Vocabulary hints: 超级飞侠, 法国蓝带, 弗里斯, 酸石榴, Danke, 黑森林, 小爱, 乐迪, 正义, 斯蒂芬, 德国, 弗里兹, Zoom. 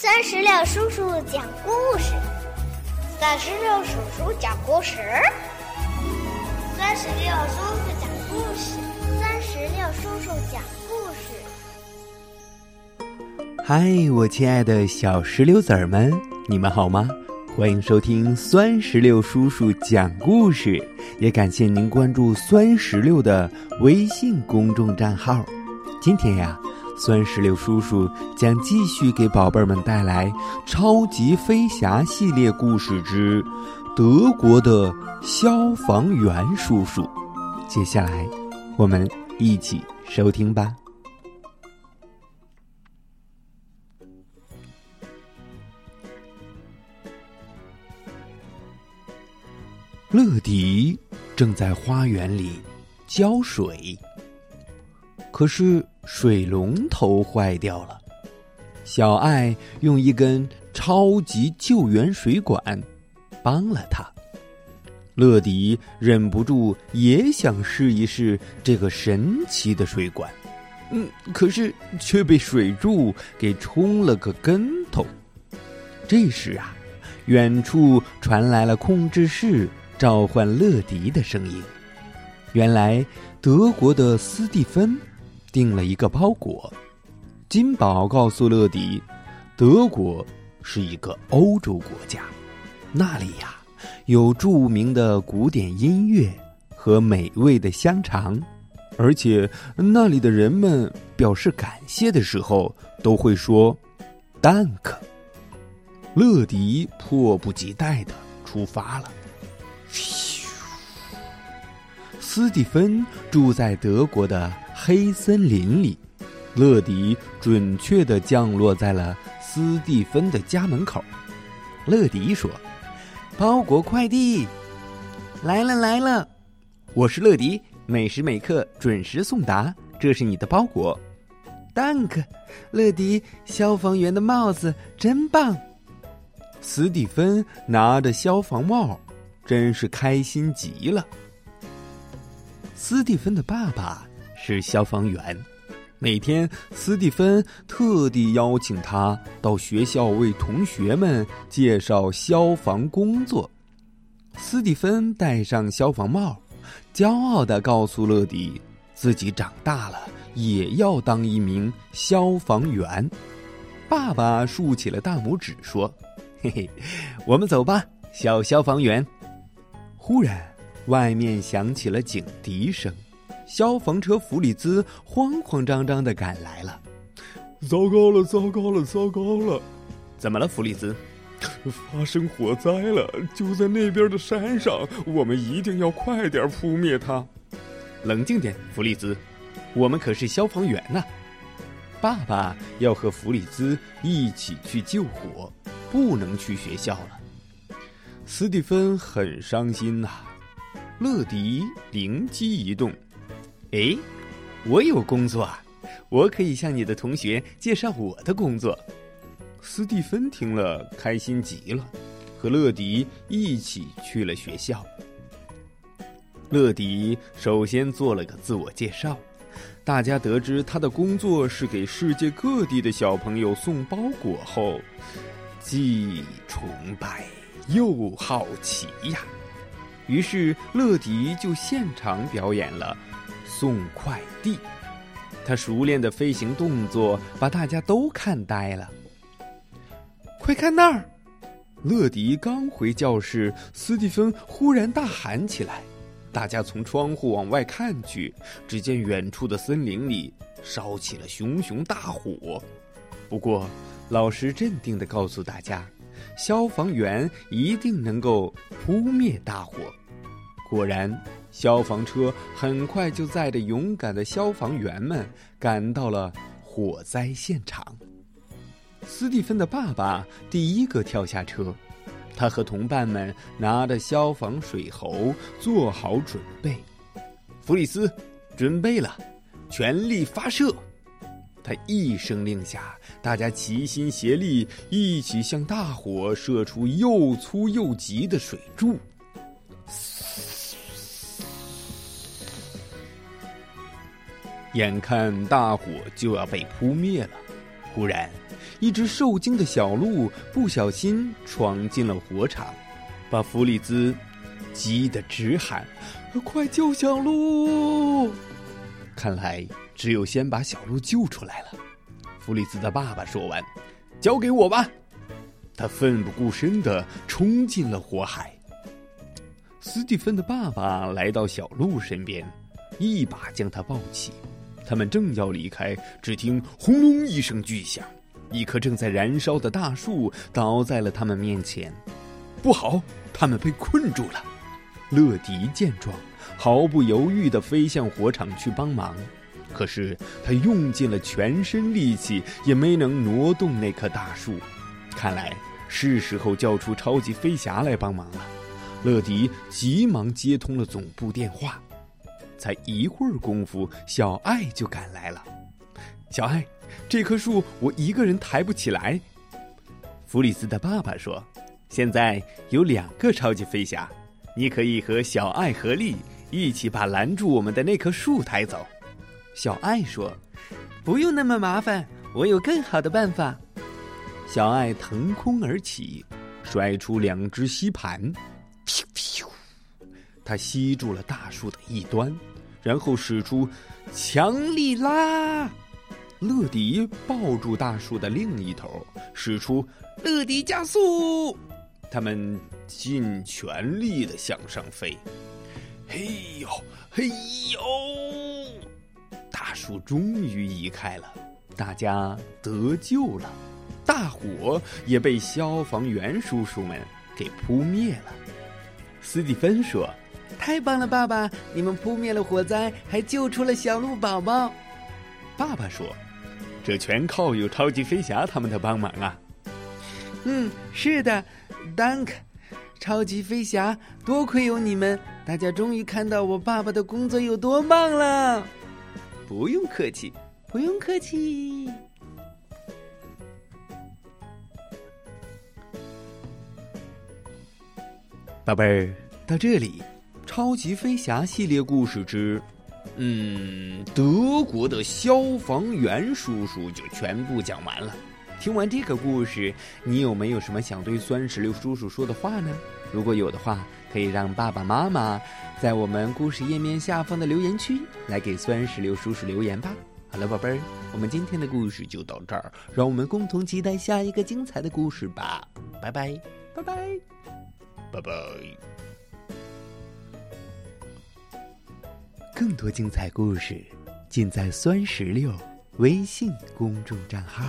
36叔叔讲故事，36叔叔讲故事，36叔叔讲故事，36叔叔讲故事。嗨，我亲爱的小石榴籽儿们，你们好吗？欢迎收听酸石榴叔叔讲故事，也感谢您关注酸石榴的微信公众账号。今天呀，酸石榴叔叔将继续给宝贝们带来超级飞侠系列故事之德国的消防员叔叔。接下来我们一起收听吧。乐迪正在花园里浇水，可是水龙头坏掉了。小爱用一根超级救援水管帮了他。乐迪忍不住也想试一试这个神奇的水管，可是却被水柱给冲了个跟头。这时啊，远处传来了控制室召唤乐迪的声音。原来德国的斯蒂芬订了一个包裹。金宝告诉乐迪，德国是一个欧洲国家，那里呀，有著名的古典音乐和美味的香肠，而且那里的人们表示感谢的时候都会说 Danke。 乐迪迫不及待地出发了。斯蒂芬住在德国的黑森林里，乐迪准确地降落在了斯蒂芬的家门口。乐迪说：“包裹快递来了来了，我是乐迪，每时每刻准时送达，这是你的包裹。Danke，乐迪，消防员的帽子真棒。”斯蒂芬拿着消防帽，真是开心极了。斯蒂芬的爸爸是消防员，每天斯蒂芬特地邀请他到学校为同学们介绍消防工作。斯蒂芬戴上消防帽，骄傲地告诉乐迪，自己长大了也要当一名消防员。爸爸竖起了大拇指说：“嘿嘿，我们走吧，小消防员。”忽然外面响起了警笛声，消防车弗里兹慌慌张张地赶来了。糟糕了，糟糕了，糟糕了！怎么了，弗里兹？发生火灾了，就在那边的山上，我们一定要快点扑灭它。冷静点，弗里兹，我们可是消防员呐！爸爸要和弗里兹一起去救火，不能去学校了。斯蒂芬很伤心呐。乐迪灵机一动，我有工作啊！我可以向你的同学介绍我的工作。斯蒂芬听了开心极了，和乐迪一起去了学校。乐迪首先做了个自我介绍，大家得知他的工作是给世界各地的小朋友送包裹后，既崇拜又好奇呀。于是乐迪就现场表演了送快递，他熟练的飞行动作把大家都看呆了。快看那儿！乐迪刚回教室，斯蒂芬忽然大喊起来。大家从窗户往外看去，只见远处的森林里烧起了熊熊大火。不过老师镇定地告诉大家，消防员一定能够扑灭大火。果然，消防车很快就载着勇敢的消防员们赶到了火灾现场。斯蒂芬的爸爸第一个跳下车，他和同伴们拿着消防水喉做好准备。弗里斯，准备了，全力发射！他一声令下，大家齐心协力，一起向大火射出又粗又急的水柱。眼看大火就要被扑灭了，忽然一只受惊的小鹿不小心闯进了火场，把弗里兹急得直喊：“快救小鹿！”看来只有先把小鹿救出来了。弗里兹的爸爸说完：“交给我吧。”他奋不顾身地冲进了火海。斯蒂芬的爸爸来到小鹿身边，一把将他抱起。他们正要离开，只听轰隆一声巨响，一棵正在燃烧的大树倒在了他们面前。不好，他们被困住了。乐迪见状，毫不犹豫地飞向火场去帮忙，可是他用尽了全身力气也没能挪动那棵大树。看来是时候叫出超级飞侠来帮忙了。乐迪急忙接通了总部电话。才一会儿功夫，小爱就赶来了。小爱，这棵树我一个人抬不起来。弗里斯的爸爸说，现在有2个超级飞侠，你可以和小爱合力，一起把拦住我们的那棵树抬走。小爱说，不用那么麻烦，我有更好的办法。小爱腾空而起，甩出2只吸盘，他吸住了大树的一端，然后使出强力拉。乐迪抱住大树的另一头，使出乐迪加速。他们尽全力地向上飞。嘿呦嘿呦，大树终于移开了，大家得救了。大火也被消防员叔叔们给扑灭了。斯蒂芬说，太棒了，爸爸！你们扑灭了火灾，还救出了小鹿宝宝。爸爸说：“这全靠有超级飞侠他们的帮忙啊。”嗯，是的 ，Danke， 超级飞侠，多亏有你们，大家终于看到我爸爸的工作有多棒了。不用客气，不用客气。宝贝儿，到这里。超级飞侠系列故事之德国的消防员叔叔就全部讲完了。听完这个故事，你有没有什么想对酸石榴叔叔说的话呢？如果有的话，可以让爸爸妈妈在我们故事页面下方的留言区来给酸石榴叔叔留言吧。好了，宝贝儿，我们今天的故事就到这儿，让我们共同期待下一个精彩的故事吧。拜拜，拜拜，拜拜。更多精彩故事，尽在酸石榴微信公众账号。